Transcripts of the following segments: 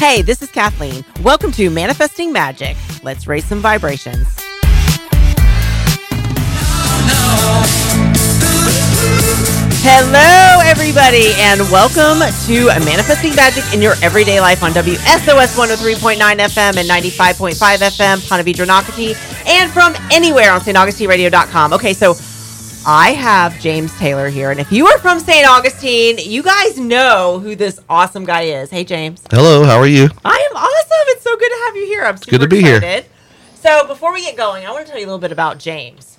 Hey, this is Kathleen. Welcome to Manifesting Magic. Let's raise some vibrations. Hello, everybody, and welcome to Manifesting Magic in Your Everyday Life on WSOS 103.9 FM and 95.5 FM, Ponte Vedra Nocatee, and from anywhere on staugustineradio.com. Okay, so I have James Taylor here, and if you are from St. Augustine, you guys know who this awesome guy is. Hey, James. Hello, how are you? I am awesome. It's so good to have you here. I'm super excited. So before we get going, I want to tell you a little bit about James.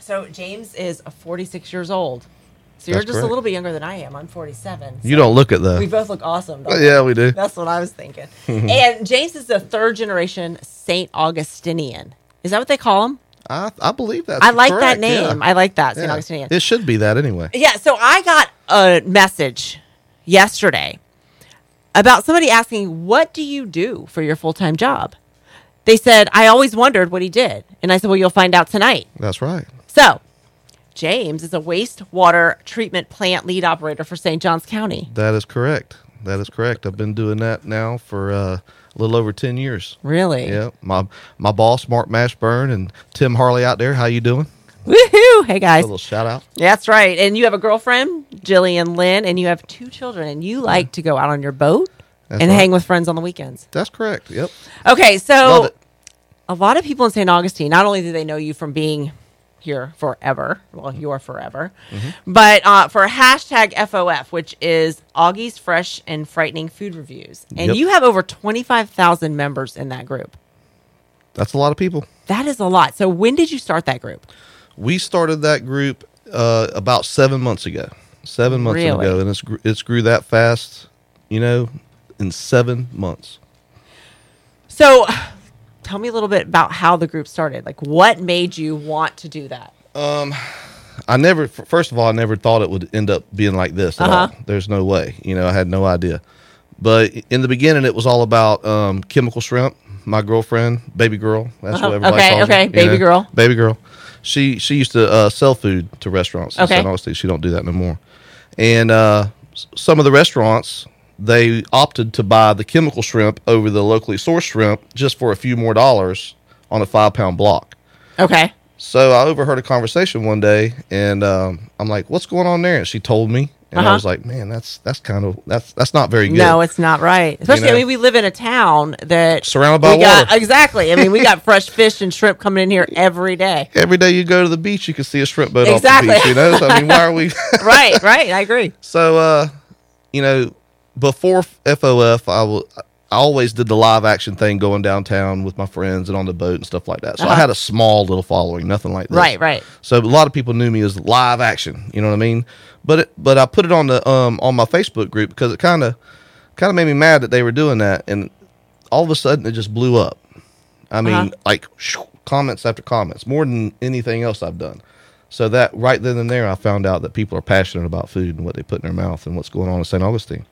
So James is 46 years old. So you're just a little bit younger than I am. I'm 47. So you don't look it, though. We both look awesome, don't we? Yeah, we do. That's what I was thinking. And James is a third-generation St. Augustinian. Is that what they call him? I believe that's correct. I like that name. Yeah. I like that, St. Augustinian. It should be that anyway. Yeah, so I got a message yesterday about somebody asking, what do you do for your full-time job? They said, I always wondered what he did. And I said, well, you'll find out tonight. That's right. So James is a wastewater treatment plant lead operator for St. Johns County. That is correct. That is correct. I've been doing that now for a little over 10 years. Really? Yeah. My boss, Mark Mashburn, and Tim Harley out there. How you doing? Woohoo! Hey, guys. A little shout out. That's right. And you have a girlfriend, Jillian Lynn, and you have two children, and you like to go out on your boat and hang with friends on the weekends. That's correct. Yep. Okay. So a lot of people in St. Augustine, not only do they know you from being here forever, well, you're forever, but for hashtag FOF, which is Auggie's Fresh and Frightening Food Reviews. And you have over 25,000 members in that group. That's a lot of people. That is a lot. So when did you start that group? We started that group about 7 months ago. 7 months ago. And it's grew that fast, you know, in 7 months. So tell me a little bit about how the group started. Like, what made you want to do that? I never thought it would end up being like this at all. There's no way. You know, I had no idea. But in the beginning, it was all about chemical shrimp. My girlfriend, baby girl. That's what everybody calls her. Baby girl. Baby girl. She used to sell food to restaurants. Okay. And honestly, she don't do that no more. And some of the restaurants, they opted to buy the chemical shrimp over the locally sourced shrimp just for a few more dollars on a 5-pound block. Okay. So I overheard a conversation one day, and I'm like, "What's going on there?" And she told me, and I was like, "Man, that's not very good." No, it's not right. Especially, I mean, we live in a town that surrounded by water. Exactly. I mean, we got fresh fish and shrimp coming in here every day. Every day you go to the beach, you can see a shrimp boat off the beach. You know, so, I mean, why are we? Right. Right. I agree. So, you know, before FOF, I always did the live action thing going downtown with my friends and on the boat and stuff like that. So I had a small little following, nothing like this. Right, right. So a lot of people knew me as live action, you know what I mean? But but I put it on the on my Facebook group because it kind of made me mad that they were doing that. And all of a sudden, it just blew up. I mean, like comments after comments, more than anything else I've done. So that right then and there, I found out that people are passionate about food and what they put in their mouth and what's going on in St. Augustine.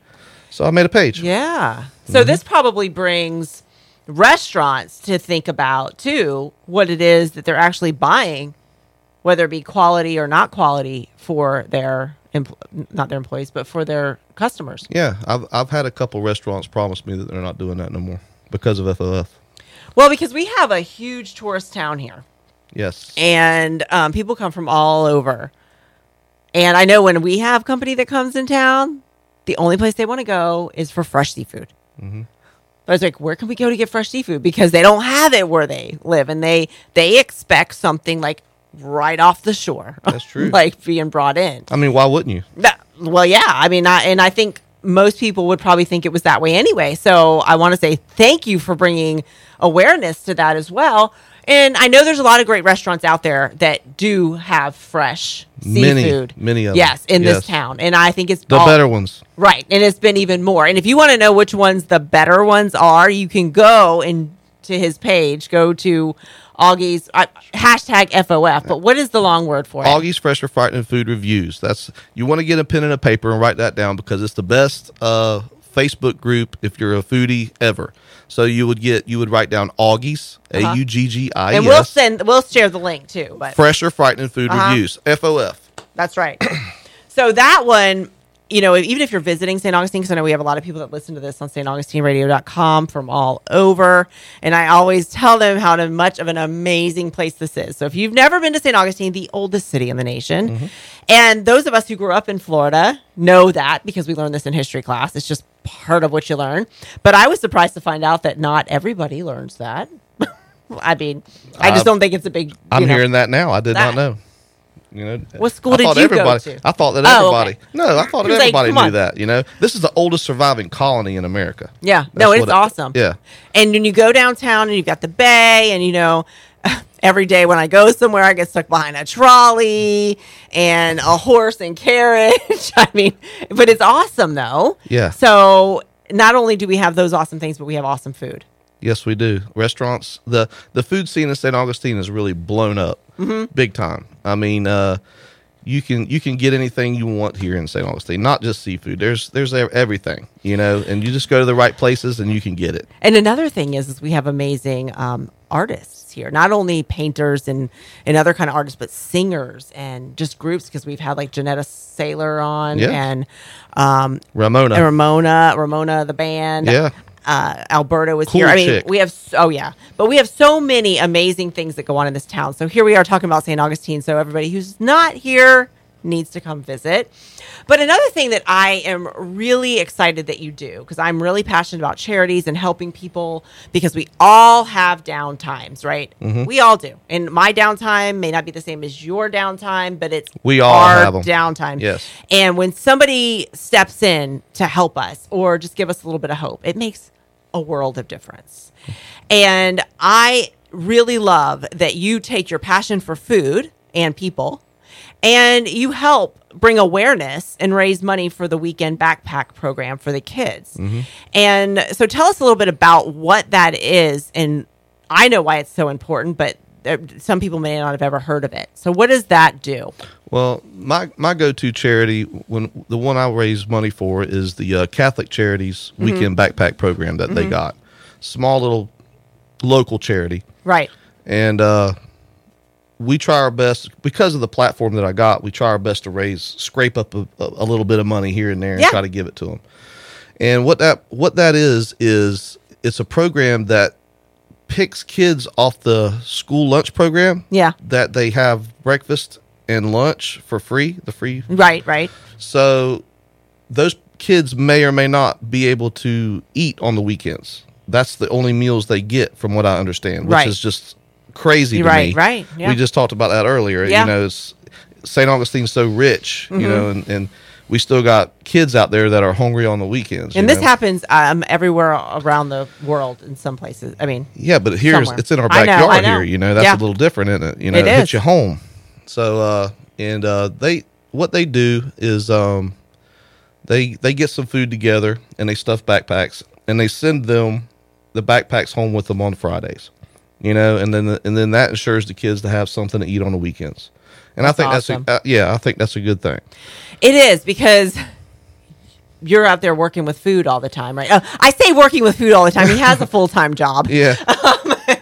So I made a page. Yeah. So this probably brings restaurants to think about, too, what it is that they're actually buying, whether it be quality or not quality for their, not their employees, but for their customers. Yeah. I've had a couple restaurants promise me that they're not doing that no more because of FOF. Well, because we have a huge tourist town here. Yes. And people come from all over. And I know when we have company that comes in town, the only place they want to go is for fresh seafood. I was like, where can we go to get fresh seafood? Because they don't have it where they live, and they expect something like right off the shore. That's true. Like being brought in. I mean, why wouldn't you? Well, yeah. I mean, I think most people would probably think it was that way anyway. So I want to say thank you for bringing awareness to that as well. And I know there's a lot of great restaurants out there that do have fresh seafood. Many of them. Yes, in this town. And I think it's the better ones. Right. And it's been even more. And if you want to know which ones the better ones are, you can go into his page. Go to Auggie's, hashtag FOF. But what is the long word for it? Auggie's Fresh or Frightening Food Reviews. You want to get a pen and a paper and write that down because it's the best Facebook group if you're a foodie ever. So you would wite down Auggie's, Auggis, and we'll share the link too. But Fresh or Frightening Food Reviews, FOF. That's right. So that one, you know, even if you're visiting St. Augustine, because I know we have a lot of people that listen to this on staugustineradio.com from all over. And I always tell them how much of an amazing place this is. So if you've never been to St. Augustine, the oldest city in the nation, mm-hmm. and those of us who grew up in Florida know that because we learned this in history class. It's just part of what you learn. But I was surprised to find out that not everybody learns that. I mean, I just don't think it's a big... I'm hearing that now. I did not know. You know, what school did you go to? I thought that everybody... Okay. No, I thought that everybody knew that, you know? This is the oldest surviving colony in America. Yeah. That's it's awesome. Yeah. And when you go downtown and you've got the bay and, you know... Every day when I go somewhere, I get stuck behind a trolley and a horse and carriage. I mean, but it's awesome, though. Yeah. So not only do we have those awesome things, but we have awesome food. Yes, we do. Restaurants, the food scene in St. Augustine is really blown up, mm-hmm. big time. I mean, you can get anything you want here in St. Augustine, not just seafood. There's everything, you know, and you just go to the right places and you can get it. And another thing is we have amazing artists here, not only painters and other kind of artists, but singers and just groups, because we've had like Jeanetta Saylor on and Ramona the band. Yeah. Alberta was cool here. I mean, we have but we have so many amazing things that go on in this town. So here we are talking about St. Augustine. So everybody who's not here needs to come visit. But another thing that I am really excited that you do, because I'm really passionate about charities and helping people, because we all have downtimes, right? Mm-hmm. We all do. And my downtime may not be the same as your downtime, but it's our downtime. Yes. And when somebody steps in to help us or just give us a little bit of hope, it makes a world of difference. And I really love that you take your passion for food and people, and you help bring awareness and raise money for the Weekend Backpack Program for the kids. Mm-hmm. And so tell us a little bit about what that is. And I know why it's so important, but some people may not have ever heard of it. So what does that do? Well, my go-to charity, when the one I raise money for, is the Catholic Charities mm-hmm. Weekend Backpack Program that mm-hmm. they got. Small little local charity. Right. And... we try our best, because of the platform that I got, we try our best to scrape up a little bit of money here and there and try to give it to them. And what that is it's a program that picks kids off the school lunch program. Yeah. That they have breakfast and lunch for free, Right. So those kids may or may not be able to eat on the weekends. That's the only meals they get, from what I understand, which is just crazy to me. Right. Yeah. We just talked about that earlier. Yeah. You know, St. Augustine's so rich, mm-hmm. you know, and we still got kids out there that are hungry on the weekends. And this happens everywhere around the world in some places. I mean, yeah, but it's in our backyard here, you know, that's a little different, isn't it? You know, it hits you home. So, what they do is, they get some food together and they stuff backpacks and they send the backpacks home with them on Fridays. You know, and then that ensures the kids to have something to eat on the weekends, and I think that's a good thing. It is, because you're out there working with food all the time, right? I say working with food all the time. He has a full time job. Yeah,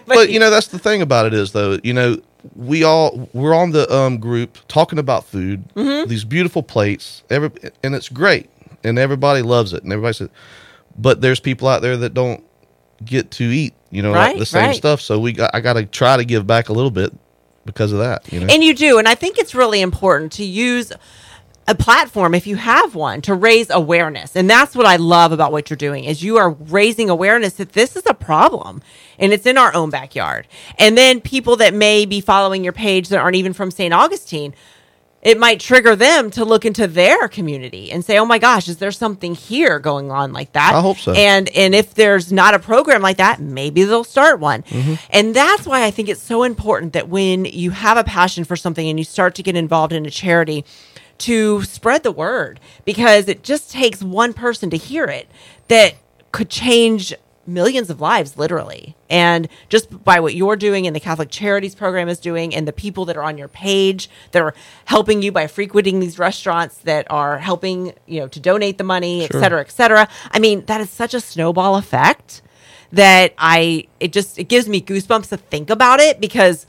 but you know, that's the thing about it is, though, you know, we're on the group talking about food, mm-hmm. these beautiful plates, and it's great, and everybody loves it, and everybody says, but there's people out there that don't get to eat, you know, like the same stuff. So I got to try to give back a little bit because of that, you know? And you do. And I think it's really important to use a platform, if you have one, to raise awareness. And that's what I love about what you're doing, is you are raising awareness that this is a problem and it's in our own backyard. And then people that may be following your page that aren't even from St. Augustine, it might trigger them to look into their community and say, oh my gosh, is there something here going on like that? I hope so. And if there's not a program like that, maybe they'll start one. Mm-hmm. And that's why I think it's so important that when you have a passion for something and you start to get involved in a charity, to spread the word, because it just takes one person to hear it that could change millions of lives, literally. And just by what you're doing and the Catholic Charities program is doing, and the people that are on your page that are helping you by frequenting these restaurants that are helping, you know, to donate the money, sure. et cetera, et cetera. I mean, that is such a snowball effect that it gives me goosebumps to think about it, because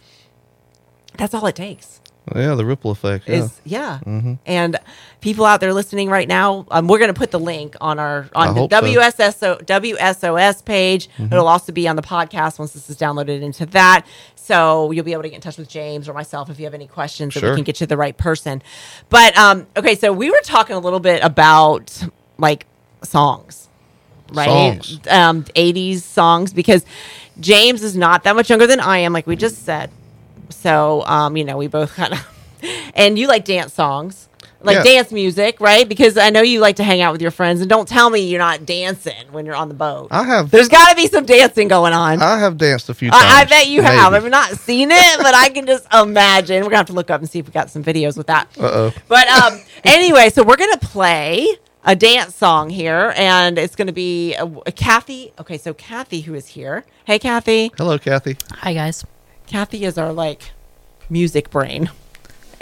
that's all it takes. Yeah, the ripple effect. Mm-hmm. And people out there listening right now, we're going to put the link on the WSOS page. Mm-hmm. It'll also be on the podcast once this is downloaded into that. So you'll be able to get in touch with James or myself if you have any questions, that we can get you the right person. But okay, so we were talking a little bit about like songs, right? 80s songs, because James is not that much younger than I am, like we just said. So, you know, we both kind of, and you like dance songs, like dance music, right? Because I know you like to hang out with your friends, and don't tell me you're not dancing when you're on the boat. There's got to be some dancing going on. I have danced a few times. I bet you have. I've not seen it, but I can just imagine. We're going to have to look up and see if we got some videos with that. But anyway, so we're going to play a dance song here, and it's going to be a Kathy. Okay, so Kathy, who is here. Hey, Kathy. Hello, Kathy. Hi, guys. Kathy is our, like, music brain,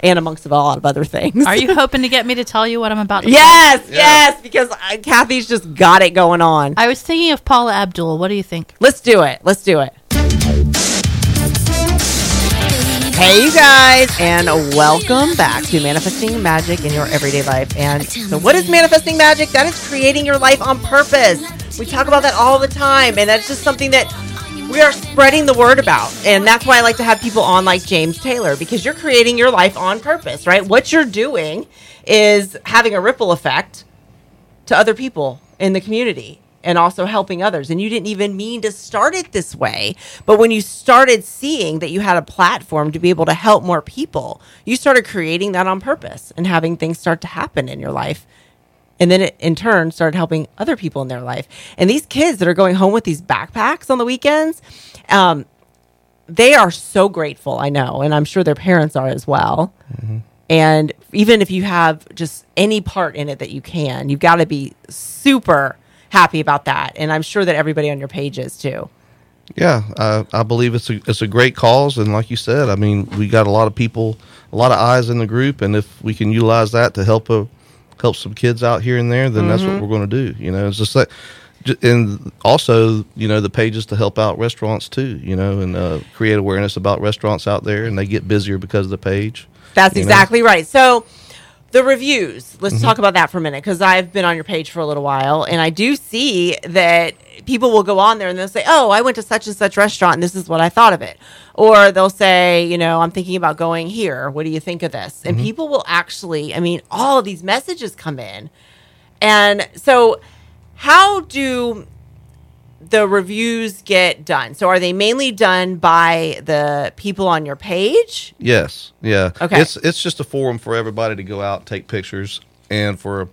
and amongst a lot of other things. Are you hoping to get me to tell you what I'm about to play? Yes, because Kathy's just got it going on. I was thinking of Paula Abdul. What do you think? Let's do it. Let's do it. Hey, you guys, and welcome back to Manifesting Magic in Your Everyday Life. And so what is manifesting magic? That is creating your life on purpose. We talk about that all the time, and that's just something that we are spreading the word about, and that's why I like to have people on like James Taylor, because you're creating your life on purpose, right? What you're doing is having a ripple effect to other people in the community and also helping others. And you didn't even mean to start it this way, but when you started seeing that you had a platform to be able to help more people, you started creating that on purpose and having things start to happen in your life. And then it, in turn, started helping other people in their life. And these kids that are going home with these backpacks on the weekends, they are so grateful, I know. And I'm sure their parents are as well. Mm-hmm. And even if you have just any part in it that you can, you've got to be super happy about that. And I'm sure that everybody on your page is too. Yeah, I believe it's a great cause. And like you said, I mean, we got a lot of people, a lot of eyes in the group. And if we can utilize that to help some kids out here and there, then that's what we're going to do. You know, it's just like, and also, you know, the pages to help out restaurants too, you know, and create awareness about restaurants out there, and they get busier because of the page. That's exactly right. So the reviews, let's talk about that for a minute, because I've been on your page for a little while, and I do see that people will go on there and they'll say, oh, I went to such and such restaurant and this is what I thought of it. Or they'll say, you know, I'm thinking about going here. What do you think of this? And people will actually, I mean, all of these messages come in. And so how do the reviews get done? So are they mainly done by the people on your page? Yes. Yeah. Okay. It's just a forum for everybody to go out and take pictures, and for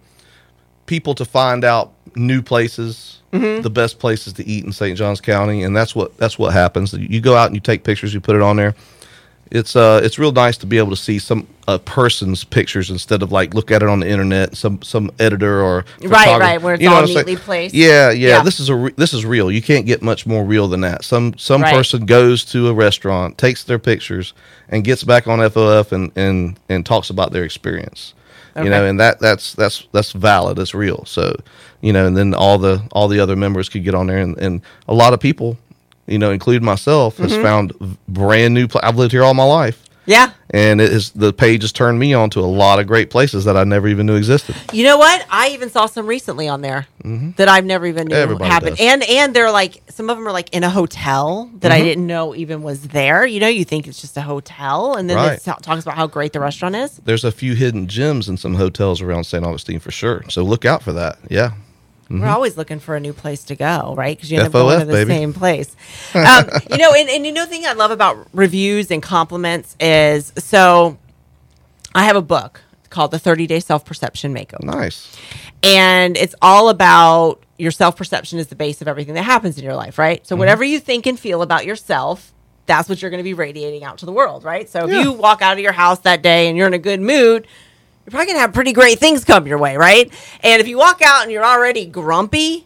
people to find out new places, the best places to eat in St. Johns County, and that's what happens. You go out and you take pictures, you put it on there. It's real nice to be able to see some person's pictures instead of like look at it on the internet, some editor or photographer. Right, where it's all neatly placed. Yeah. This is real. You can't get much more real than that. Some person goes to a restaurant, takes their pictures, and gets back on FOF and talks about their experience. Okay. You know, and that's valid. It's real. So, you know, and then all the other members could get on there, and a lot of people, you know, including myself, has found brand new. I've lived here all my life. Yeah. And the page has turned me on to a lot of great places that I never even knew existed. You know what? I even saw some recently on there that I've never even knew happened. And they're like, some of them are like in a hotel that I didn't know even was there. You know, you think it's just a hotel, and then it talks about how great the restaurant is. There's a few hidden gems in some hotels around St. Augustine for sure. So look out for that. Yeah. We're always looking for a new place to go, right? Because you end up going to the same place. You know, and you know, the thing I love about reviews and compliments is, so I have a book called The 30 Day Self Perception Makeover. Nice. And it's all about your self perception is the base of everything that happens in your life, right? So whatever you think and feel about yourself, that's what you're going to be radiating out to the world, right? So if you walk out of your house that day and you're in a good mood, you're probably going to have pretty great things come your way, right? And if you walk out and you're already grumpy,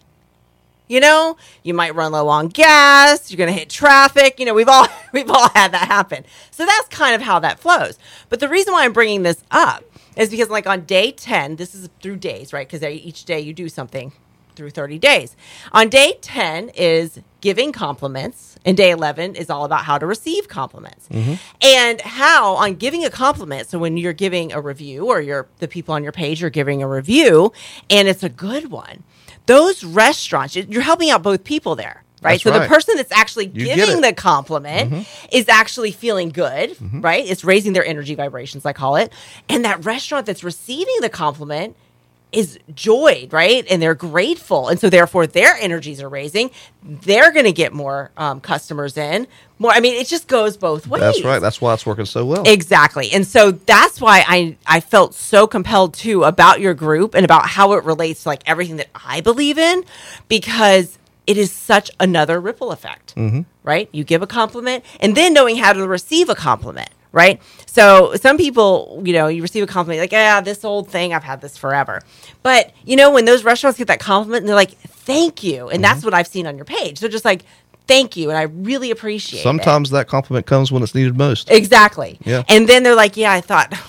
you know, you might run low on gas, you're going to hit traffic. You know, we've all had that happen. So that's kind of how that flows. But the reason why I'm bringing this up is because, like, on day 10, this is through days, right? Because each day you do something through 30 days. On day 10 is giving compliments, and day 11 is all about how to receive compliments, mm-hmm. and how on giving a compliment. So when you're giving a review, or you're the people on your page are giving a review and it's a good one, those restaurants, you're helping out both people there. Right. That's so right. The person that's actually giving the compliment mm-hmm. is actually feeling good, mm-hmm. right? It's raising their energy vibrations, I call it. And that restaurant that's receiving the compliment is joyed, right? And they're grateful. And so therefore their energies are raising. They're going to get more customers in. More. I mean, it just goes both ways. That's right. That's why it's working so well. Exactly. And so that's why I felt so compelled too about your group and about how it relates to like everything that I believe in, because it is such another ripple effect, mm-hmm. right? You give a compliment and then knowing how to receive a compliment, right? So some people, you know, you receive a compliment like, yeah, this old thing, I've had this forever. But, you know, when those restaurants get that compliment and they're like, thank you. And mm-hmm. that's what I've seen on your page. So just like, thank you. And I really appreciate it. Sometimes that compliment comes when it's needed most. Exactly. Yeah. And then they're like, yeah, I thought this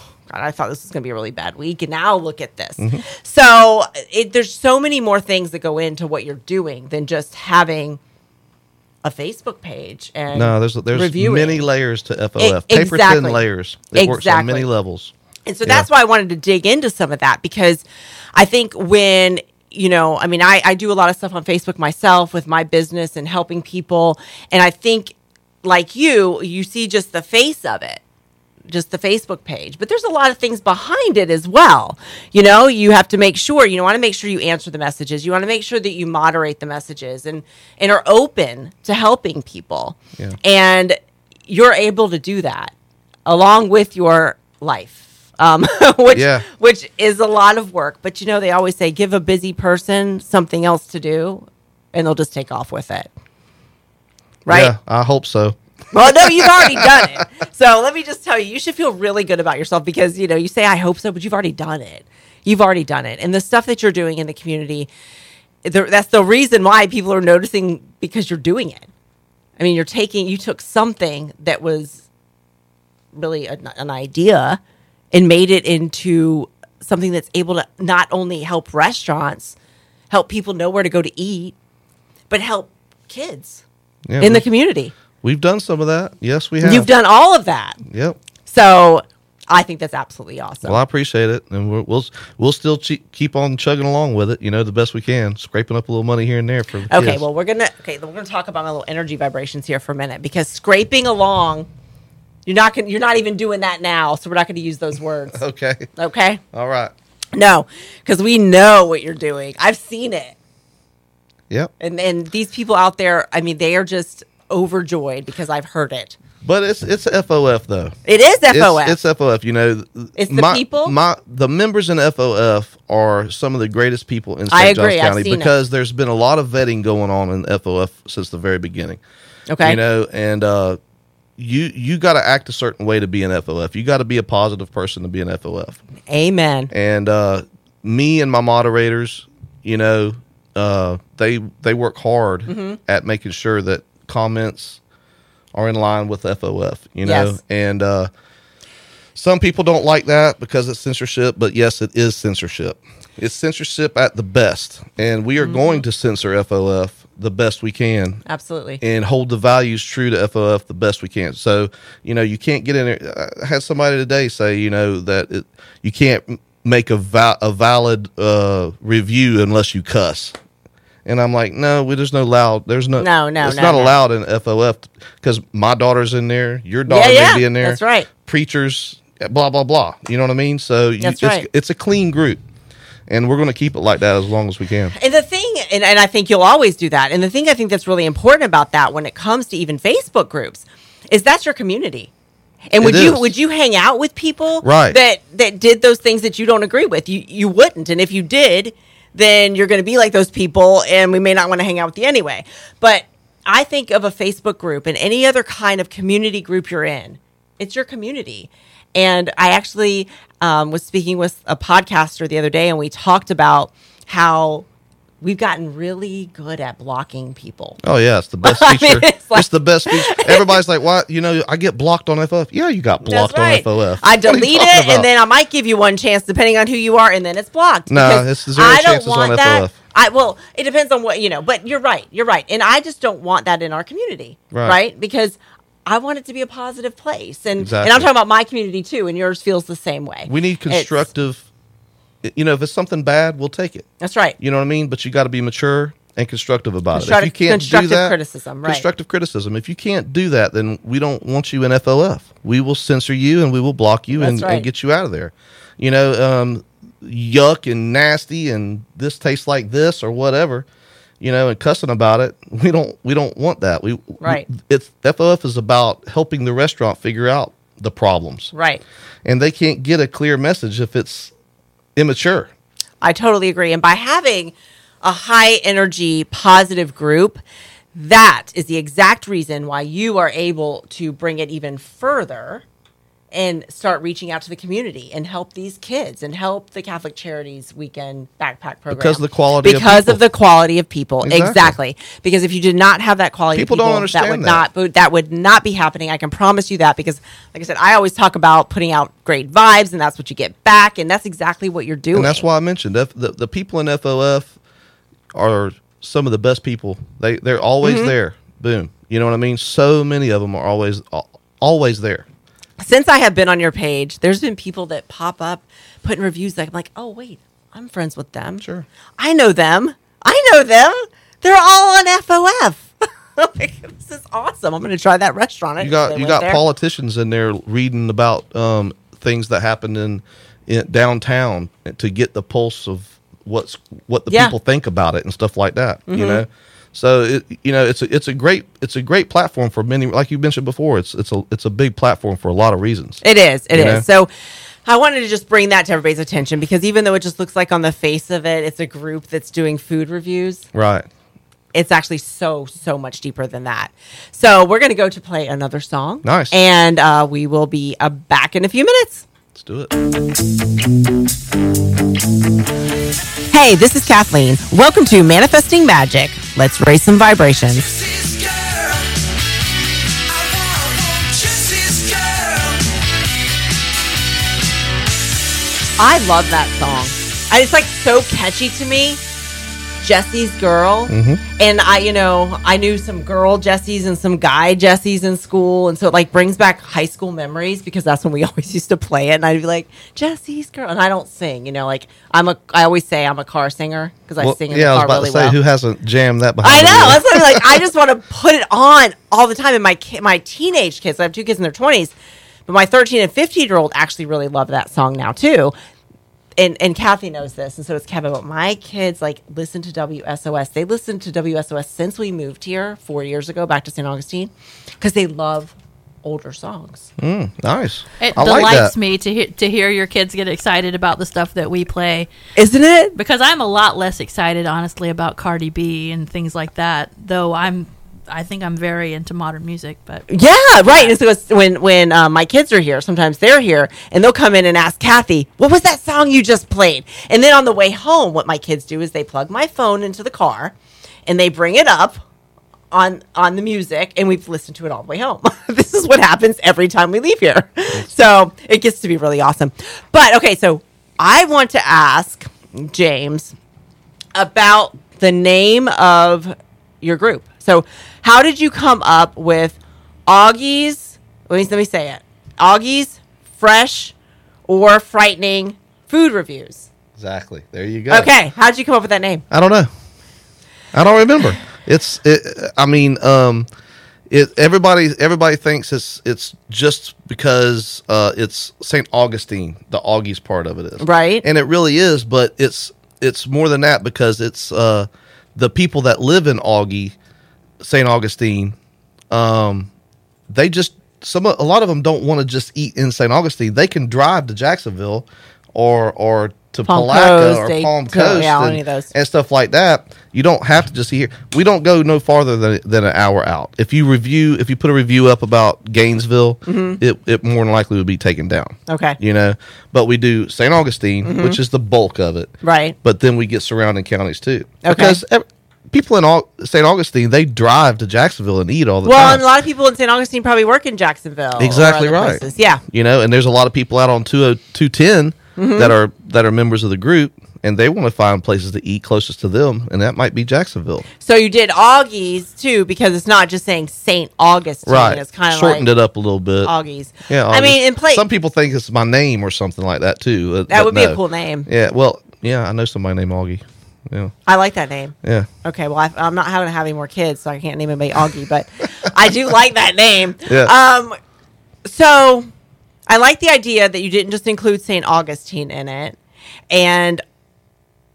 was going to be a really bad week, and now look at this. Mm-hmm. So there's so many more things that go into what you're doing than just having a Facebook page and there's reviewing. Many layers to FOF. Paper thin layers. It works on many levels. And so that's why I wanted to dig into some of that, because I think when I do a lot of stuff on Facebook myself with my business and helping people, and I think like you see just the face of it. Just the Facebook page, but there's a lot of things behind it as well. You know, you have to make sure, you want to make sure you answer the messages. You want to make sure that you moderate the messages and are open to helping people. Yeah. And you're able to do that along with your life, which is a lot of work. But, they always say, give a busy person something else to do and they'll just take off with it. Right? Yeah, I hope so. Well, no, you've already done it. So let me just tell you, you should feel really good about yourself because, you say, I hope so, but you've already done it. You've already done it. And the stuff that you're doing in the community, that's the reason why people are noticing, because you're doing it. I mean, you took something that was really an idea and made it into something that's able to not only help restaurants, help people know where to go to eat, but help kids in the community. We've done some of that. Yes, we have. You've done all of that. Yep. So I think that's absolutely awesome. Well, I appreciate it. And we'll still keep on chugging along with it, the best we can, scraping up a little money here and there for the kids. Well, we're going to talk about my little energy vibrations here for a minute, because scraping along, you're not even doing that now, so we're not going to use those words. Okay. Okay? All right. No, because we know what you're doing. I've seen it. Yep. And these people out there, I mean, they are just overjoyed because I've heard it. But it's FOF though. It is FOF. It's FOF. It's the people. The members in FOF are some of the greatest people in St. Johns County because there's been a lot of vetting going on in FOF since the very beginning. Okay. You got to act a certain way to be an FOF. You got to be a positive person to be an FOF. Amen. And me and my moderators, they work hard mm-hmm. at making sure that comments are in line with FOF, yes. And some people don't like that because it's censorship, but yes, it is censorship. It's censorship at the best, and we are mm-hmm. going to censor FOF the best we can. Absolutely. And hold the values true to FOF the best we can. So, you can't get in there. I had somebody today say, that you can't make a valid review unless you cuss. And I'm like, no, there's no loud. There's no. No. It's not allowed in FOF because my daughter's in there. Your daughter may be in there. That's right. Preachers, blah, blah, blah. You know what I mean? So it's a clean group. And we're going to keep it like that as long as we can. And the thing, and I think you'll always do that. And the thing I think that's really important about that when it comes to even Facebook groups is that's your community. And would you hang out with people that did those things that you don't agree with? You wouldn't. And if you did, then you're going to be like those people, and we may not want to hang out with you anyway. But I think of a Facebook group and any other kind of community group you're in, it's your community. And I actually was speaking with a podcaster the other day, and we talked about how we've gotten really good at blocking people. Oh, yeah. It's the best feature. I mean, it's the best feature. Everybody's like, why? I get blocked on FOF. Yeah, you got blocked on FOF. I delete it, and then I might give you one chance, depending on who you are, and then it's blocked. No, it's zero chances on FOF. Well, it depends on what, you know, but you're right. And I just don't want that in our community, right? Because I want it to be a positive place. And, exactly. And I'm talking about my community too, and yours feels the same way. We need constructive, if it's something bad, we'll take it. That's right. You know what I mean? But you got to be mature and constructive about it. If you can't do that, constructive criticism. If you can't do that, then we don't want you in FLF. We will censor you and we will block you and get you out of there. You know, yuck and nasty and this tastes like this or whatever, and cussing about it. We don't want that. It's FLF is about helping the restaurant figure out the problems. Right. And they can't get a clear message if it's immature. I totally agree. And by having a high energy, positive group, that is the exact reason why you are able to bring it even further and start reaching out to the community and help these kids and help the Catholic Charities Weekend Backpack Program. Because of the quality of people. Exactly. Because if you did not have that quality of people, don't understand that would not be happening. I can promise you that, because like I said, I always talk about putting out great vibes, and that's what you get back, and that's exactly what you're doing. And that's why I mentioned the people in FLF are some of the best people. They're always there. Boom. You know what I mean? So many of them are always there. Since I have been on your page, there's been people that pop up putting reviews that I'm like, oh, wait, I'm friends with them. Sure. I know them. They're all on FOF. This is awesome. I'm going to try that restaurant. You got politicians in there reading about things that happened in downtown to get the pulse of what the people think about it and stuff like that. Mm-hmm. So it's a great platform for many, like you mentioned before. It's a big platform for a lot of reasons. It is. So I wanted to just bring that to everybody's attention, because even though it just looks like on the face of it, it's a group that's doing food reviews. Right. It's actually so much deeper than that. So we're going to go to play another song. Nice. And we will be back in a few minutes. Let's do it. Hey, this is Kathleen. Welcome to Manifesting Magic. Let's raise some vibrations. I love that song. And it's like so catchy to me. Jessie's girl. Mm-hmm. And I knew some girl Jessies and some guy Jessies in school. And so it like brings back high school memories, because that's when we always used to play it. And I'd be like, Jessie's girl. And I don't sing, I always say I'm a car singer, because I sing in the car really well. Yeah, I was about to say, who hasn't jammed that behind me? I know. That's what I'm like. I just want to put it on all the time. And my teenage kids, I have two kids in their 20s, but my 13 and 15-year-old actually really love that song now too. And Kathy knows this, and so does Kevin. But my kids listen to WSOS. They listened to WSOS since we moved here 4 years ago back to St. Augustine, because they love older songs. Nice. It delights me to hear your kids get excited about the stuff that we play, isn't it? Because I'm a lot less excited, honestly, about Cardi B and things like that. Though I think I'm very into modern music, but right. And so it's when my kids are here, sometimes they're here, and they'll come in and ask Kathy, "What was that song you just played?" And then on the way home, what my kids do is they plug my phone into the car, and they bring it up on the music, and we've listened to it all the way home. This is what happens every time we leave here, so it gets to be really awesome. But okay, so I want to ask James about the name of your group. So how did you come up with Auggie's, let me say it, Auggie's Fresh or Frightening Food Reviews? Exactly. There you go. Okay. How did you come up with that name? I don't know. I don't remember. Everybody thinks it's just because it's St. Augustine, the Auggie's part of it is. Right. And it really is, but it's more than that, because it's the people that live in St. Augustine, a lot of them don't want to just eat in St. Augustine. They can drive to Jacksonville or to Palaca or Palm Coast and stuff like that. You don't have to just eat here. We don't go no farther than an hour out. If you put a review up about Gainesville, it more than likely would be taken down. Okay. But we do St. Augustine, which is the bulk of it. Right. But then we get surrounding counties too. Okay. Because people in St. Augustine, they drive to Jacksonville and eat all the time. Well, and a lot of people in St. Augustine probably work in Jacksonville. Exactly right. Places. Yeah. And there's a lot of people out on 210 that are members of the group, and they want to find places to eat closest to them, and that might be Jacksonville. So you did Auggie's too, because it's not just saying St. Augustine. Right. It's kind of shortened it up a little bit. Auggie's. Yeah. Auggie's. I mean, and some people think it's my name or something like that too. That would be a cool name. Yeah. Well, yeah, I know somebody named Augie. Yeah. I like that name. Yeah. Okay. Well, I'm not having to have any more kids, so I can't name anybody Augie, but I do like that name. Yeah. So I like the idea that you didn't just include St. Augustine in it. And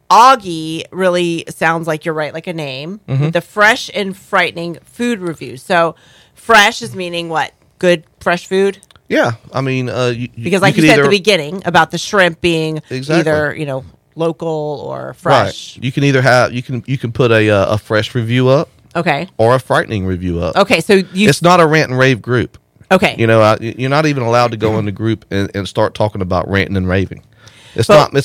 Auggie really sounds like you're right, like a name. Mm-hmm. The Fresh and Frightening Food Review. So fresh is meaning what? Good, fresh food? Yeah. I mean, because like you said at the beginning about the shrimp being either, you know, local or fresh. Right. You can either have, you can put a fresh review up. Okay. Or a frightening review up. Okay. So it's not a rant and rave group. Okay. You know, you're not even allowed to go in the group and start talking about ranting and raving. It's not the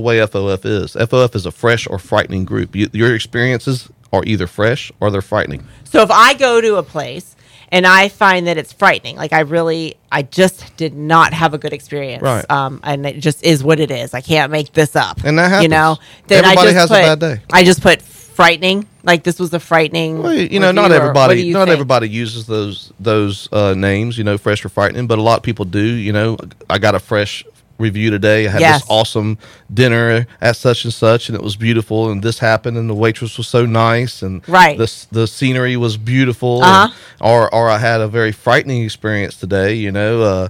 way FOF is. FOF is a fresh or frightening group. Your experiences are either fresh or they're frightening. So if I go to a place and I find that it's frightening, like I just did not have a good experience. Right. And it just is what it is. I can't make this up. And that happens. You know, then everybody has a bad day. I just put frightening, like this was a frightening. Well, you know, not everybody uses those names. You know, fresh or frightening, but a lot of people do. You know, I got a fresh review today. I had this awesome dinner at such and such, and it was beautiful, and this happened, and the waitress was so nice, and the scenery was beautiful. Uh-huh. Or I had a very frightening experience today, you know,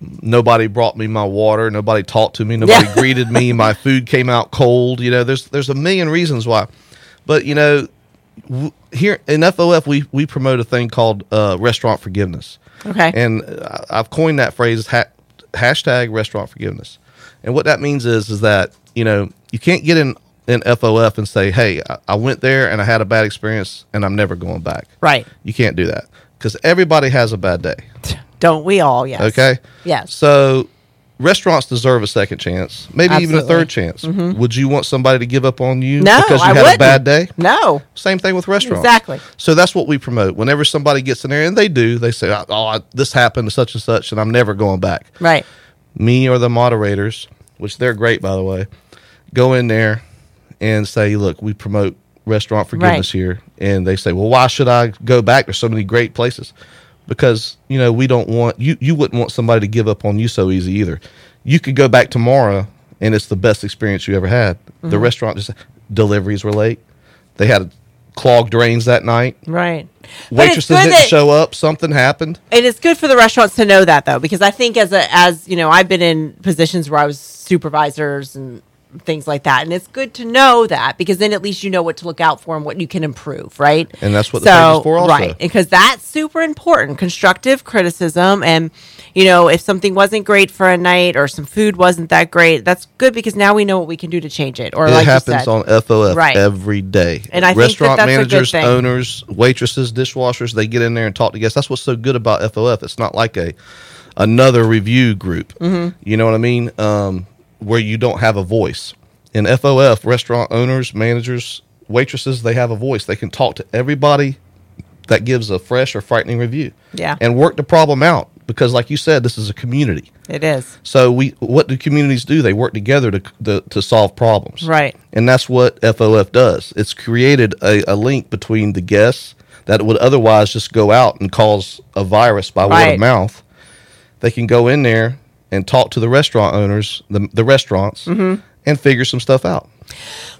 nobody brought me my water, nobody talked to me, nobody greeted me, my food came out cold. You know, there's a million reasons why. But, you know, here in FOF, we promote a thing called restaurant forgiveness. Okay. And I've coined that phrase, hashtag restaurant forgiveness. And what that means is that, you know, you can't get in FOF and say, hey, I went there and I had a bad experience and I'm never going back. Right. You can't do that because everybody has a bad day. Don't we all? Yes. Okay. Yes. So restaurants deserve a second chance, maybe even a third chance. Mm-hmm. Would you want somebody to give up on you because you had a bad day? No. Same thing with restaurants. Exactly. So that's what we promote. Whenever somebody gets in there, and they do, they say, this happened to such and such, and I'm never going back. Right. Me or the moderators, which they're great, by the way, go in there and say, look, we promote restaurant forgiveness here. And they say, well, why should I go back? There's so many great places. Because, you know, we don't want you wouldn't want somebody to give up on you so easy either. You could go back tomorrow and it's the best experience you ever had. Mm-hmm. The restaurant deliveries were late. They had clogged drains that night. Right. Waitresses didn't show up. Something happened. It is good for the restaurants to know that though, because I think as you know, I've been in positions where I was supervisors and things like that, and it's good to know that because then at least you know what to look out for and what you can improve, right? And that's what the page is for also. Right, because that's super important, constructive criticism. And, you know, if something wasn't great for a night or some food wasn't that great, that's good because now we know what we can do to change it. Or it like happens you said, on FOF every day. And I restaurant think that's managers, owners, waitresses, dishwashers, they get in there and talk to guests. That's what's so good about FOF. It's not like another review group. Mm-hmm. You know what I mean? Where you don't have a voice. In FOF, restaurant owners, managers, waitresses, they have a voice. They can talk to everybody that gives a fresh or frightening review. Yeah. And work the problem out because, like you said, this is a community. It is. So what do communities do? They work together to solve problems. Right. And that's what FOF does. It's created a link between the guests that would otherwise just go out and cause a virus by word of mouth. They can go in there and talk to the restaurant owners, the restaurants, mm-hmm. and figure some stuff out.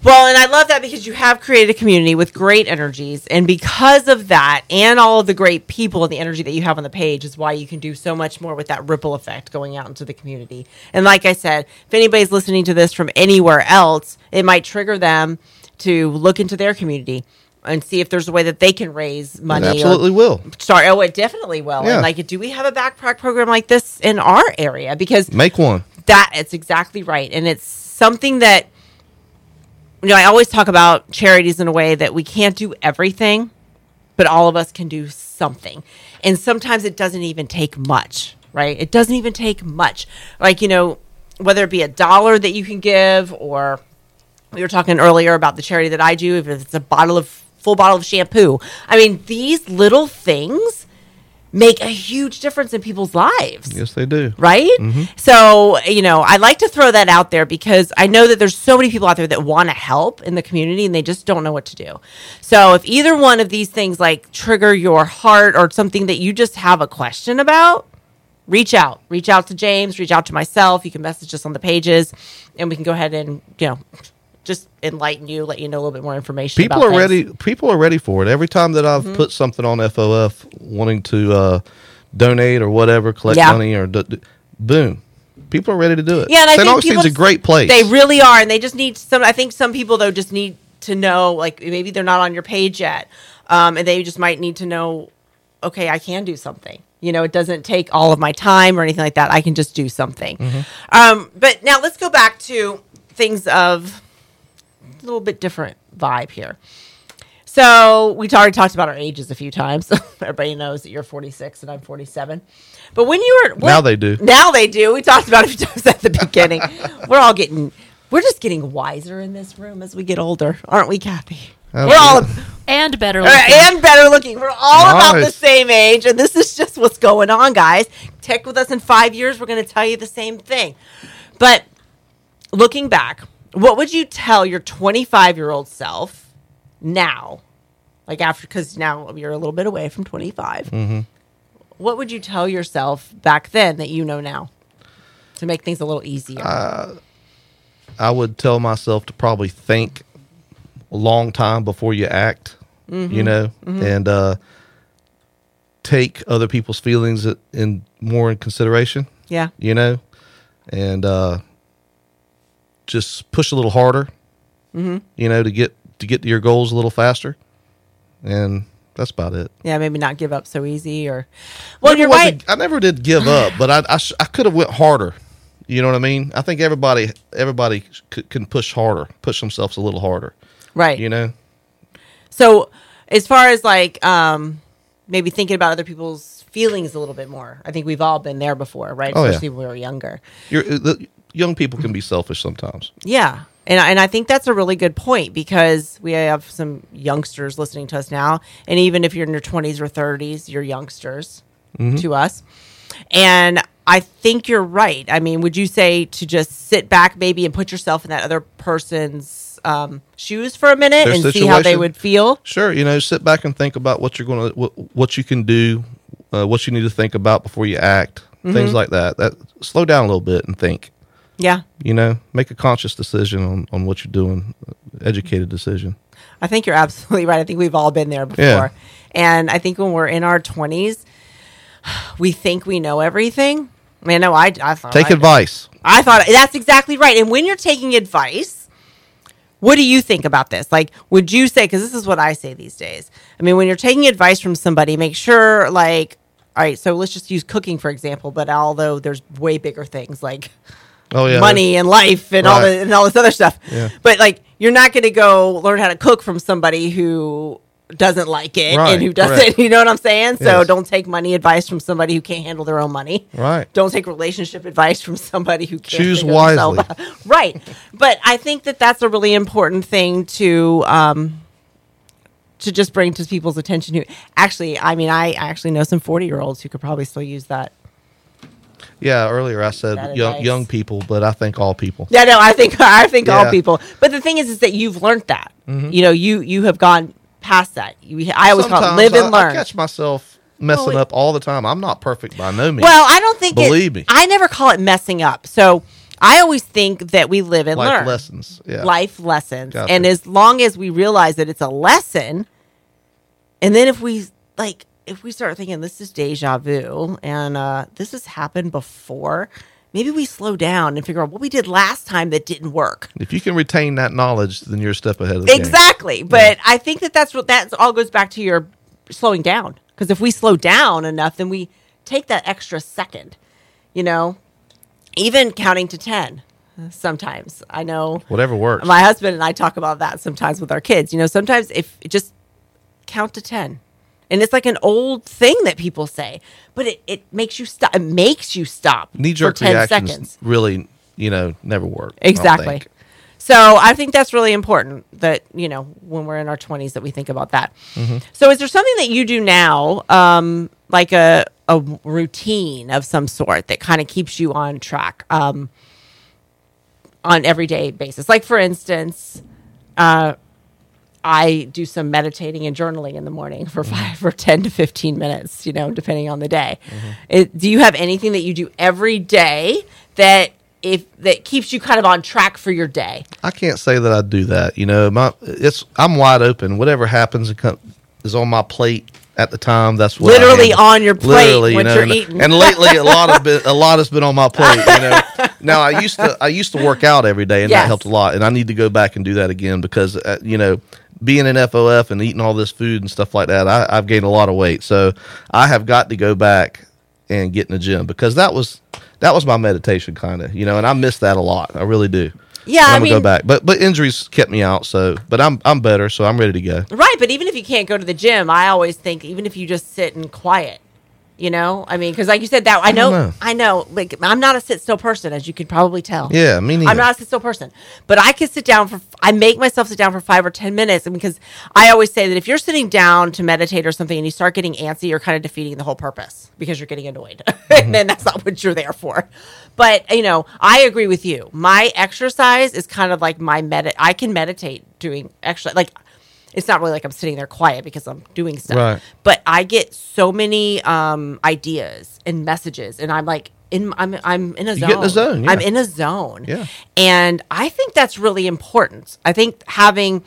Well, and I love that because you have created a community with great energies. And because of that and all of the great people and the energy that you have on the page is why you can do so much more with that ripple effect going out into the community. And like I said, if anybody's listening to this from anywhere else, it might trigger them to look into their community and see if there's a way that they can raise money. It absolutely will. Sorry, it definitely will. Yeah. And like, do we have a backpack program like this in our area? Because make one. It's exactly right, and it's something that, you know, I always talk about charities in a way that we can't do everything, but all of us can do something, and sometimes it doesn't even take much. Right? It doesn't even take much. Like, you know, whether it be $1 that you can give, or we were talking earlier about the charity that I do, if it's a full bottle of shampoo. I mean, these little things make a huge difference in people's lives. Yes, they do. Right? Mm-hmm. So, you know, I like to throw that out there because I know that there's so many people out there that want to help in the community and they just don't know what to do. So if either one of these things like trigger your heart or something that you just have a question about, reach out to James, reach out to myself. You can message us on the pages and we can go ahead and, you know, just enlighten you, let you know a little bit more information. People are ready for it. Every time that I've put something on FOF wanting to donate or whatever, collect money or boom, people are ready to do it. Yeah, and St. Augustine's a great place. They really are, and they just need some. I think some people though just need to know, like maybe they're not on your page yet, and they just might need to know, okay, I can do something. You know, it doesn't take all of my time or anything like that. I can just do something. Mm-hmm. But now let's go back to things of a little bit different vibe here. So we already talked about our ages a few times. Everybody knows that you're 46 and I'm 47. But when you were... Now they do. We talked about it a few times at the beginning. We're just getting wiser in this room as we get older. Aren't we, Kathy? And better looking. We're all about the same age, and this is just what's going on, guys. Tech with us in 5 years. We're going to tell you the same thing. But looking back, what would you tell your 25-year-old self now? Like after, because now you're a little bit away from 25. Mm-hmm. What would you tell yourself back then that you know now to make things a little easier? I would tell myself to probably think a long time before you act, you know, and take other people's feelings in consideration. Yeah, you know, and just push a little harder, you know, to get to your goals a little faster, and that's about it. Yeah, maybe not give up so easy, or you're right. I never did give up, but I could have went harder. You know what I mean? I think everybody can push harder, push themselves a little harder. Right. You know? So as far as like maybe thinking about other people's feelings a little bit more, I think we've all been there before, right? Oh, especially when we were younger. Young people can be selfish sometimes. Yeah. And I think that's a really good point because we have some youngsters listening to us now. And even if you're in your 20s or 30s, you're youngsters to us. And I think you're right. I mean, would you say to just sit back maybe and put yourself in that other person's shoes for a minute and see how they would feel? Sure. You know, sit back and think about what you can do, what you need to think about before you act, things like that. Slow down a little bit and think. Yeah. You know, make a conscious decision on what you're doing, educated decision. I think you're absolutely right. I think we've all been there before. Yeah. And I think when we're in our 20s, we think we know everything. I mean, no, I thought... Take advice. I thought that's exactly right. And when you're taking advice... What do you think about this? Like, would you say, because this is what I say these days. I mean, when you're taking advice from somebody, make sure, like, all right, so let's just use cooking, for example, but although there's way bigger things like money and life and all this other stuff. Yeah. But, like, you're not going to go learn how to cook from somebody who doesn't like it and who doesn't, you know what I'm saying? So don't take money advice from somebody who can't handle their own money. Right. Don't take relationship advice from somebody who can't choose wisely. Right. But I think that that's a really important thing to just bring to people's attention. I actually know some 40-year-olds who could probably still use that. Yeah, earlier I said young people, but I think all people. Yeah, no, I think all people. But the thing is that you've learned that. Mm-hmm. You know, you have gone past that. I always call it live and learn. I catch myself messing up all the time. I'm not perfect by no means. Well, I don't think believe me. I never call it messing up. So I always think that we live and learn. Life lessons. Gotcha. And as long as we realize that it's a lesson, and then if we start thinking this is deja vu and this has happened before, maybe we slow down and figure out what we did last time that didn't work. If you can retain that knowledge, then you're a step ahead of the game. Exactly. But I think that that all goes back to your slowing down. Because if we slow down enough, then we take that extra second, you know, even counting to 10 sometimes. I know. Whatever works. My husband and I talk about that sometimes with our kids. You know, sometimes if just count to 10. And it's like an old thing that people say, but it makes you stop. It makes you stop. Knee-jerk for 10 reactions seconds. Really, you know, never work. Exactly. So I think that's really important that, you know, when we're in our 20s that we think about that. Mm-hmm. So is there something that you do now, like a routine of some sort that kind of keeps you on track on everyday basis. Like, for instance, I do some meditating and journaling in the morning for 5 or 10 to 15 minutes, you know, depending on the day. Mm-hmm. Do you have anything that you do every day that keeps you kind of on track for your day? I can't say that I do that. You know, I'm wide open. Whatever happens is on my plate at the time. That's what literally on your plate when you're eating. And lately, a lot has been on my plate. You know, now I used to work out every day, and that helped a lot. And I need to go back and do that again because you know, being in FOF and eating all this food and stuff like that, I've gained a lot of weight. So I have got to go back and get in the gym because that was my meditation kind of, you know, and I miss that a lot. I really do. Yeah, I'm gonna go back, but injuries kept me out. So, but I'm better, so I'm ready to go. Right, but even if you can't go to the gym, I always think even if you just sit and quiet, you know, I mean, because like you said that I know, like I'm not a sit still person, as you can probably tell. Yeah, me neither. I'm not a sit still person, but I can sit down I make myself sit down for 5 or 10 minutes, because I always say that if you're sitting down to meditate or something and you start getting antsy, you're kind of defeating the whole purpose because you're getting annoyed, and then that's not what you're there for. But you know, I agree with you. My exercise is kind of like I can meditate doing exercise. Like, it's not really like I'm sitting there quiet because I'm doing stuff, right. But I get so many ideas and messages, and I'm like I'm in a zone. You get in a zone. Yeah. I'm in a zone. Yeah. And I think that's really important. I think having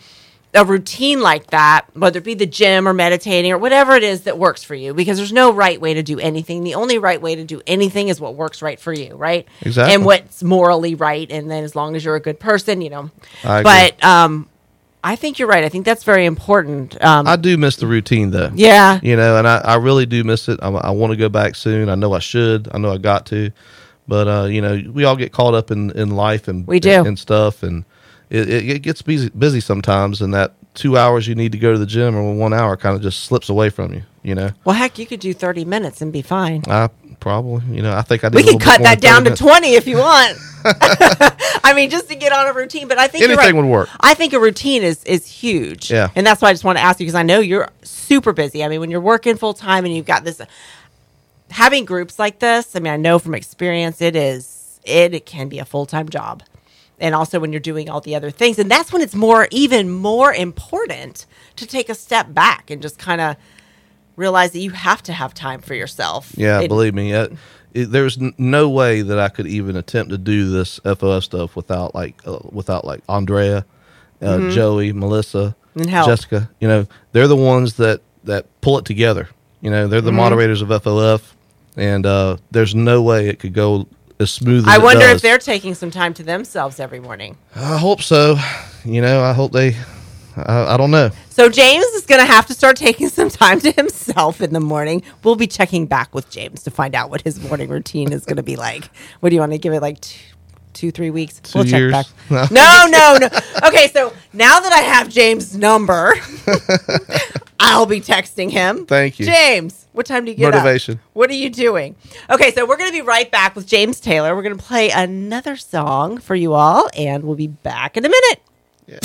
a routine like that, whether it be the gym or meditating or whatever it is that works for you, because there's no right way to do anything. The only right way to do anything is what works right for you, right? Exactly. And what's morally right, and then as long as you're a good person, you know. I agree. But I think you're right. I think that's very important. I do miss the routine, though. Yeah. You know, and I really do miss it. I want to go back soon. I know I should. I know I got to. But, you know, we all get caught up in life and we do. And stuff, and it gets busy sometimes, and that 2 hours you need to go to the gym or 1 hour kind of just slips away from you, you know? Well, heck, you could do 30 minutes and be fine. Probably. You know, I think I did. We can cut that down to 20 if you want. I mean, just to get on a routine, but I think anything would work. I think a routine is huge. Yeah. And that's why I just want to ask you, because I know you're super busy. I mean, when you're working full time and you've got this, having groups like this, I mean, I know from experience it can be a full-time job. And also when you're doing all the other things. And that's when it's even more important to take a step back and just kind of realize that you have to have time for yourself. Yeah, believe me. There's no way that I could even attempt to do this FOF stuff without Andrea, Joey, Melissa, and Jessica. You know, they're the ones that pull it together. You know, they're the moderators of FOF, and there's no way it could go as smooth as I wonder if they're taking some time to themselves every morning. I hope so. You know, I hope they... I don't know. So James is going to have to start taking some time to himself in the morning. We'll be checking back with James to find out what his morning routine is going to be like. What do you want to give it, like 2-3 weeks? We'll check back. No. Okay, so now that I have James' number, I'll be texting him. Thank you. James, what time do you get up? What are you doing? Okay, so we're going to be right back with James Taylor. We're going to play another song for you all, and we'll be back in a minute. Yeah.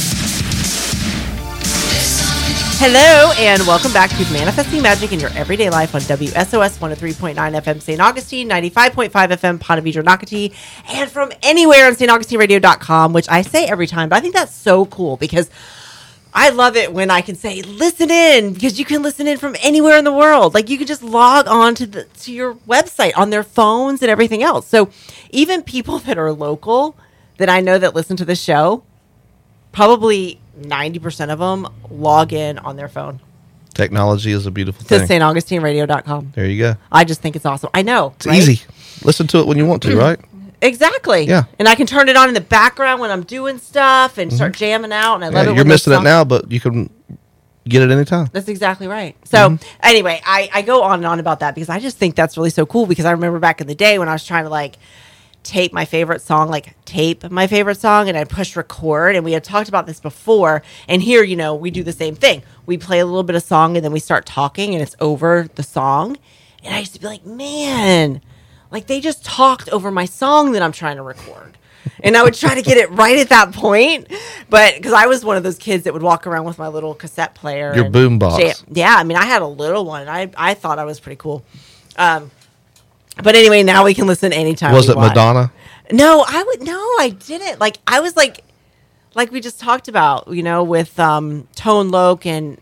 Hello, and welcome back to Manifesting Magic in Your Everyday Life on WSOS 103.9 FM St. Augustine, 95.5 FM Ponte Vedra Nocatee, and from anywhere on staugustineradio.com, which I say every time, but I think that's so cool because I love it when I can say, listen in, because you can listen in from anywhere in the world. Like, you can just log on to your website on their phones and everything else. So even people that are local that I know that listen to the show, probably 90% of them log in on their phone. Technology is a beautiful thing. To staugustineradio.com. There you go. I just think it's awesome. I know. It's easy. Listen to it when you want to, right? Exactly. Yeah. And I can turn it on in the background when I'm doing stuff and start jamming out. And I love it. You're missing it now, but you can get it anytime. That's exactly right. So anyway, I go on and on about that because I just think that's really so cool, because I remember back in the day when I was trying to tape my favorite song, and I push record, and we had talked about this before, and here, you know, we do the same thing. We play a little bit of song, and then we start talking, and it's over the song, and I used to be like, man, like, they just talked over my song that I'm trying to record. And I would try to get it right at that point. But because I was one of those kids that would walk around with my little cassette player. Your boom box. Yeah. I mean, I had a little one. And I thought I was pretty cool. But anyway, now we can listen anytime. Was it want. Madonna? No, I didn't. Like, I was like we just talked about, you know, with Tone Loc and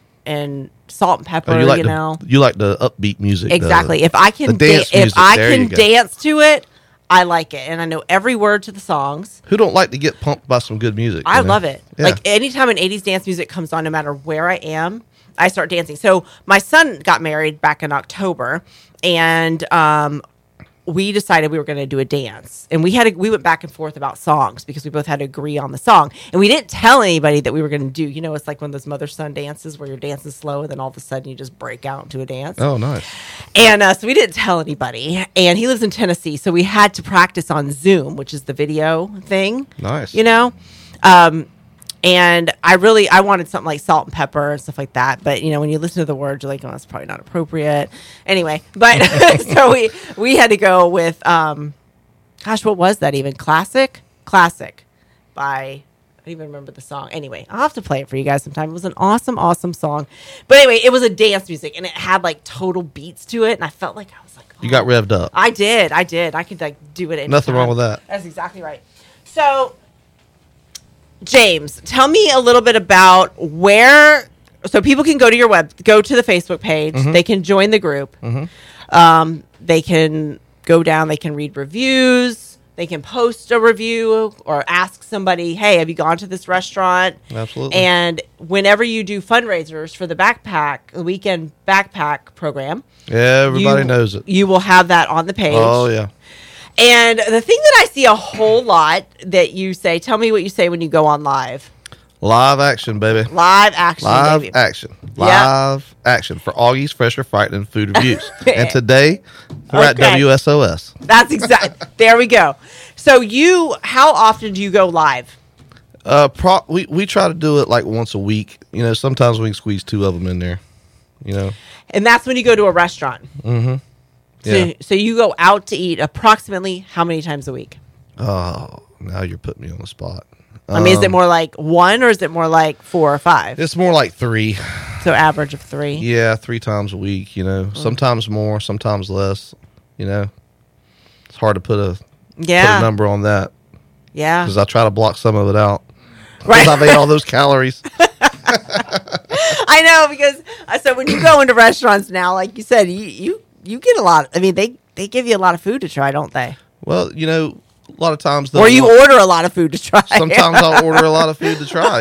Salt and Pepper. Oh, you like the upbeat music. Exactly. If I can dance to it, I like it, and I know every word to the songs. Who don't like to get pumped by some good music? I love it. Yeah. Like anytime an 80s dance music comes on, no matter where I am, I start dancing. So my son got married back in October, and we decided we were going to do a dance, and we went back and forth about songs because we both had to agree on the song, and we didn't tell anybody that we were going to do. You know, it's like one of those mother-son dances where you're dancing slow, and then all of a sudden you just break out into a dance. Oh, nice. And so we didn't tell anybody, and he lives in Tennessee, so we had to practice on Zoom, which is the video thing. Nice. You know? And I wanted something like Salt and Pepper and stuff like that. But, you know, when you listen to the words, you're like, oh, that's probably not appropriate. Anyway, but so we had to go with, what was that even? Classic by, I don't even remember the song. Anyway, I'll have to play it for you guys sometime. It was an awesome, awesome song. But anyway, it was a dance music, and it had like total beats to it. And I felt like I was like, oh. You got revved up. I did. I could like do it anytime. Nothing wrong with that. That's exactly right. So... James, tell me a little bit about where, so people can go to the Facebook page. Mm-hmm. They can join the group. Mm-hmm. They can go down. They can read reviews. They can post a review or ask somebody, hey, have you gone to this restaurant? Absolutely. And whenever you do fundraisers for the Weekend Backpack Program. Everybody knows it. You will have that on the page. Oh, yeah. And the thing that I see a whole lot that you say, tell me what you say when you go on live. Live action, baby. Live action for Auggie's Fresh and Frightening Food Reviews. And today, we're at WSOS. That's exactly. There we go. So how often do you go live? We try to do it like once a week. You know, sometimes we can squeeze two of them in there, you know. And that's when you go to a restaurant. Mm-hmm. Yeah. So you go out to eat approximately how many times a week? Oh, now you're putting me on the spot. I mean, is it more like one or is it more like four or five? It's more like three. So average of three? Yeah, three times a week, you know. Mm. Sometimes more, sometimes less, you know. It's hard to put a number on that. Yeah. Because I try to block some of it out. Right. Because I've ate all those calories. I know, because so when you go into restaurants now, like you said, you get a lot. I mean, they give you a lot of food to try, don't they? Well, you know, a lot of times... Or you order a lot of food to try. Sometimes I'll order a lot of food to try.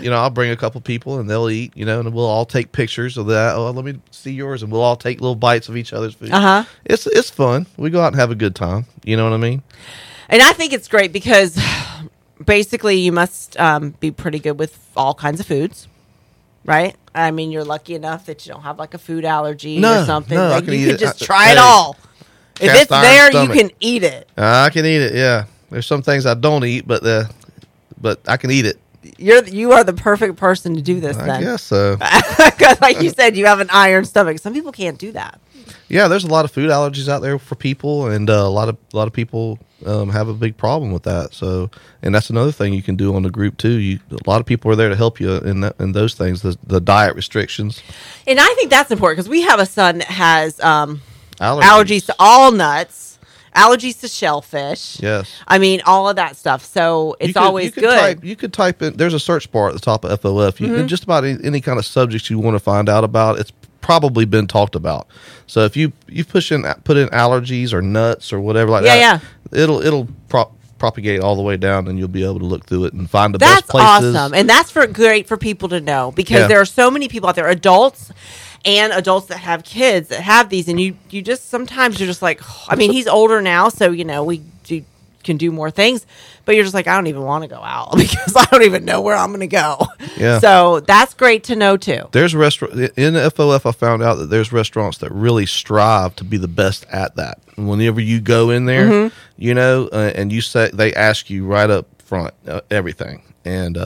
You know, I'll bring a couple people, and they'll eat, you know, and we'll all take pictures of that. Oh, let me see yours, and we'll all take little bites of each other's food. Uh-huh. It's fun. We go out and have a good time. You know what I mean? And I think it's great because basically you must be pretty good with all kinds of foods, right? I mean, you're lucky enough that you don't have like a food allergy or something. No, like, you can just try it all. If it's there, stomach. You can eat it. I can eat it. Yeah, there's some things I don't eat, but I can eat it. You are the perfect person to do this. I guess so. Because, like you said, you have an iron stomach. Some people can't do that. Yeah, there's a lot of food allergies out there for people, and a lot of people have a big problem with that. So, and that's another thing you can do on the group too. A lot of people are there to help you in those things, the diet restrictions. And I think that's important because we have a son that has allergies to all nuts, allergies to shellfish. Yes, I mean all of that stuff. So it's always good. You could type in. There's a search bar at the top of FOF. You can just about any kind of subject you want to find out about. It's probably been talked about. So if you put in allergies or nuts or whatever that, it'll propagate all the way down, and you'll be able to look through it and find the best places. That's awesome, and that's great for people to know because there are so many people out there, adults that have kids that have these, and you just sometimes you're just like, I mean, he's older now, so you know can do more things, but you're just like, I don't even want to go out because I don't even know where I'm going to go. Yeah. So that's great to know too. There's in FOF. I found out that there's restaurants that really strive to be the best at that. And whenever you go in there, you know, and you say, they ask you right up front everything, and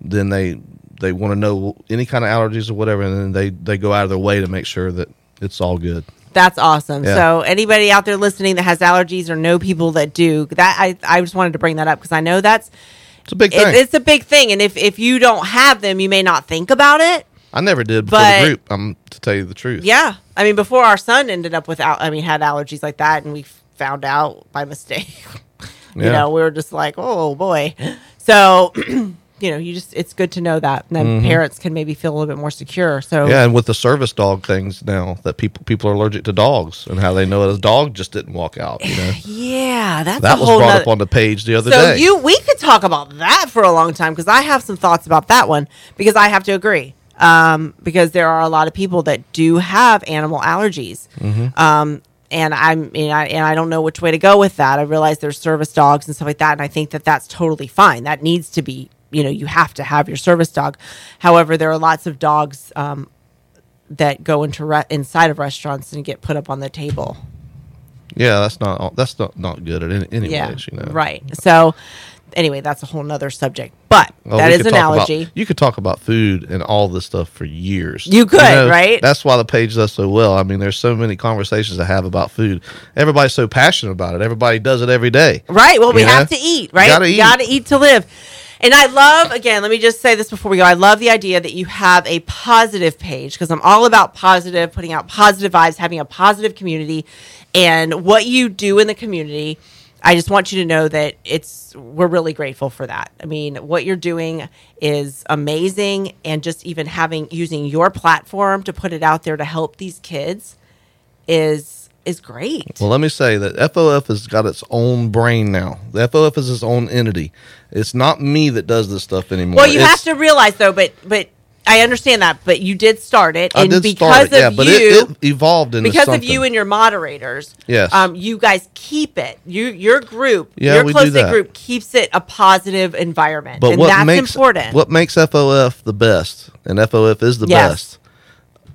then they want to know any kind of allergies or whatever, and then they go out of their way to make sure that it's all good. That's awesome. Yeah. So anybody out there listening that has allergies or know people that do, that I just wanted to bring that up because I know that's it's a big thing. It's a big thing. And if you don't have them, you may not think about it. I never did before the group, to tell you the truth. Yeah. I mean, before our son ended up with, had allergies like that, and we found out by mistake. We were just like, oh, boy. So, it's good to know that. And then parents can maybe feel a little bit more secure. So yeah, and with the service dog things now, that people are allergic to dogs and how they know that a dog just didn't walk out. Yeah, that was brought up on the page the other day. So we could talk about that for a long time because I have some thoughts about that one because I have to agree. Because there are a lot of people that do have animal allergies. And I don't know which way to go with that. I realize there's service dogs and stuff like that, and I think that that's totally fine. That needs to be, you have to have your service dog. However, there are lots of dogs that go into inside of restaurants and get put up on the table. Yeah, that's not good at any ways, Right. So anyway, that's a whole nother subject, but that is an allergy. You could talk about food and all this stuff for years. You could, right? That's why the page does so well. I mean, there's so many conversations to have about food. Everybody's so passionate about it. Everybody does it every day. Right. Well, we have to eat, right? You got to eat to live. And I love, again, let me just say this before we go. I love the idea that you have a positive page because I'm all about positive, putting out positive vibes, having a positive community, and what you do in the community. I just want you to know that we're really grateful for that. I mean, what you're doing is amazing, and just even using your platform to put it out there to help these kids is great. Well, let me say that FOF has got its own brain now. The FOF is its own entity. It's not me that does this stuff anymore. Well, you have to realize though, but I understand that, but you did start it, and it evolved into because something. Of you and your moderators. Yes, you guys keep it. Your group, your close-knit group, keeps it a positive environment, but that's important. What makes FOF the best, and FOF is the best,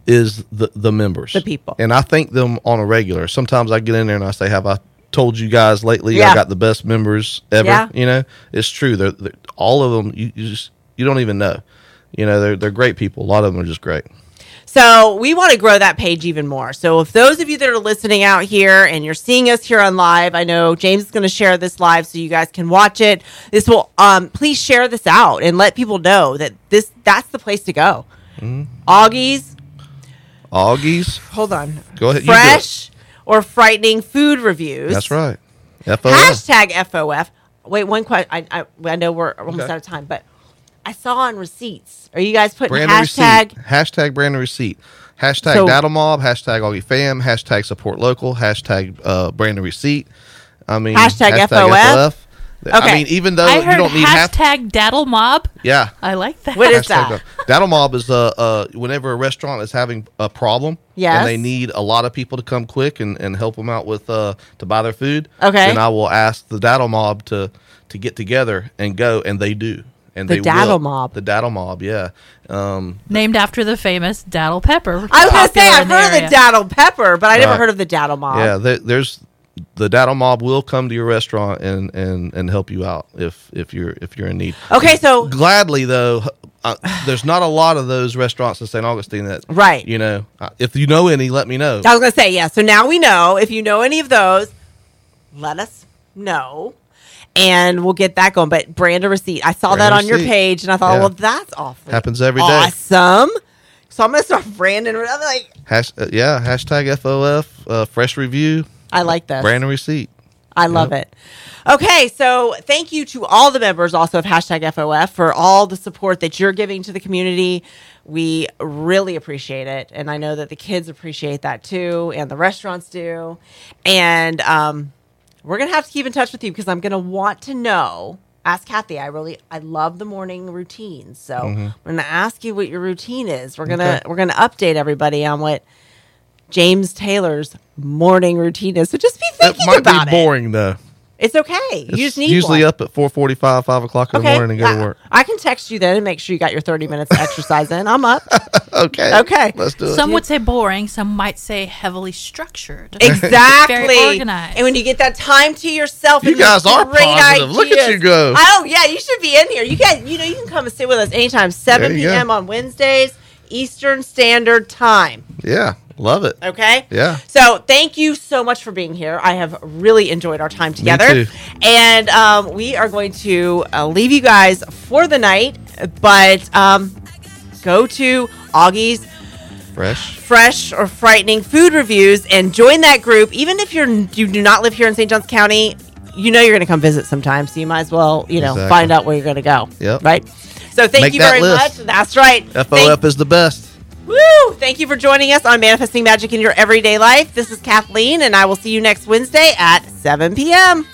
is the members, the people, and I thank them on a regular. Sometimes I get in there and I say, "Have I told you guys lately? I got the best members ever." Yeah. It's true. They're all of them. You don't even know. They're great people. A lot of them are just great. So we want to grow that page even more. So if those of you that are listening out here and you're seeing us here on live, I know James is going to share this live so you guys can watch it. This will please share this out and let people know that that's the place to go. Auggie's. Hold on. Go ahead. Fresh or frightening food reviews. That's right. FOF. Hashtag FOF. Wait, one question. I know we're almost out of time, but I saw on receipts. Are you guys putting hashtag? Hashtag brand new receipt. Hashtag Dattle Mob. Hashtag Auggie Fam. Hashtag support local. Hashtag brand new receipt. Hashtag FOF. Okay. Even though you don't need hashtag Dattle Mob. Yeah. I like that. What is that? Dattle Mob is whenever a restaurant is having a problem. Yes. And they need a lot of people to come quick and help them out with to buy their food. Okay. Then I will ask the Dattle Mob to get together and go, and they do. And the Dattle Mob. The Dattle Mob, yeah. Named after the famous Dattle Pepper. I was going to say, I've heard of the Dattle Pepper, but I never heard of the Dattle Mob. Yeah, the Dattle Mob will come to your restaurant and help you out if you're in need. Okay, so gladly though, there's not a lot of those restaurants in St. Augustine that right. If you know any, let me know. I was going to say, yeah. So now we know. If you know any of those, let us know. And we'll get that going. But brand a receipt. I saw that on your page, and I thought, well, that's awful. Happens every day. Awesome. So I'm going to start branding. I'm like, hashtag FOF, fresh review. I like this. Brand a receipt. I love it. Okay, so thank you to all the members also of hashtag FOF for all the support that you're giving to the community. We really appreciate it. And I know that the kids appreciate that too, and the restaurants do. And, we're going to have to keep in touch with you because I'm going to want to know. Ask Kathy. I love the morning routine. So I'm going to ask you what your routine is. We're going to update everybody on what James Taylor's morning routine is. So just be thinking about it. That might be boring, though. It's okay. Usually up at 4:45, 5 o'clock in the morning and go to work. I can text you then and make sure you got your 30 minutes of exercise in. I'm up. Okay. Let's do it. Some would say boring. Some might say heavily structured. Exactly. Very organized. And when you get that time to yourself, you guys are positive. Ideas. Look at you go. Oh yeah, you should be in here. You can come and sit with us anytime. 7 p.m. on Wednesdays. Eastern Standard Time. Yeah. Love it. Okay? Yeah. So thank you so much for being here. I have really enjoyed our time together. Me too. And we are going to leave you guys for the night, but go to Auggie's Fresh or Frightening Food Reviews and join that group. Even if you do not live here in St. Johns County, you know you're going to come visit sometime, so you might as well, find out where you're going to go. Yep. Right? So thank you very much. That's right. FOF is the best. Woo! Thank you for joining us on Manifesting Magic in Your Everyday Life. This is Kathleen, and I will see you next Wednesday at 7 p.m.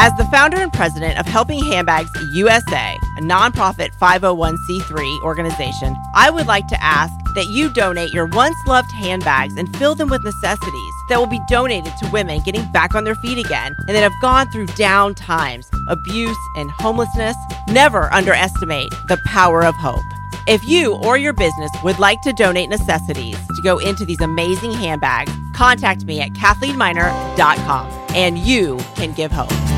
As the founder and president of Helping Handbags USA, a nonprofit 501c3 organization, I would like to ask that you donate your once-loved handbags and fill them with necessities that will be donated to women getting back on their feet again and that have gone through down times, abuse, and homelessness. Never underestimate the power of hope. If you or your business would like to donate necessities to go into these amazing handbags, contact me at CathleenMiner.com and you can give hope.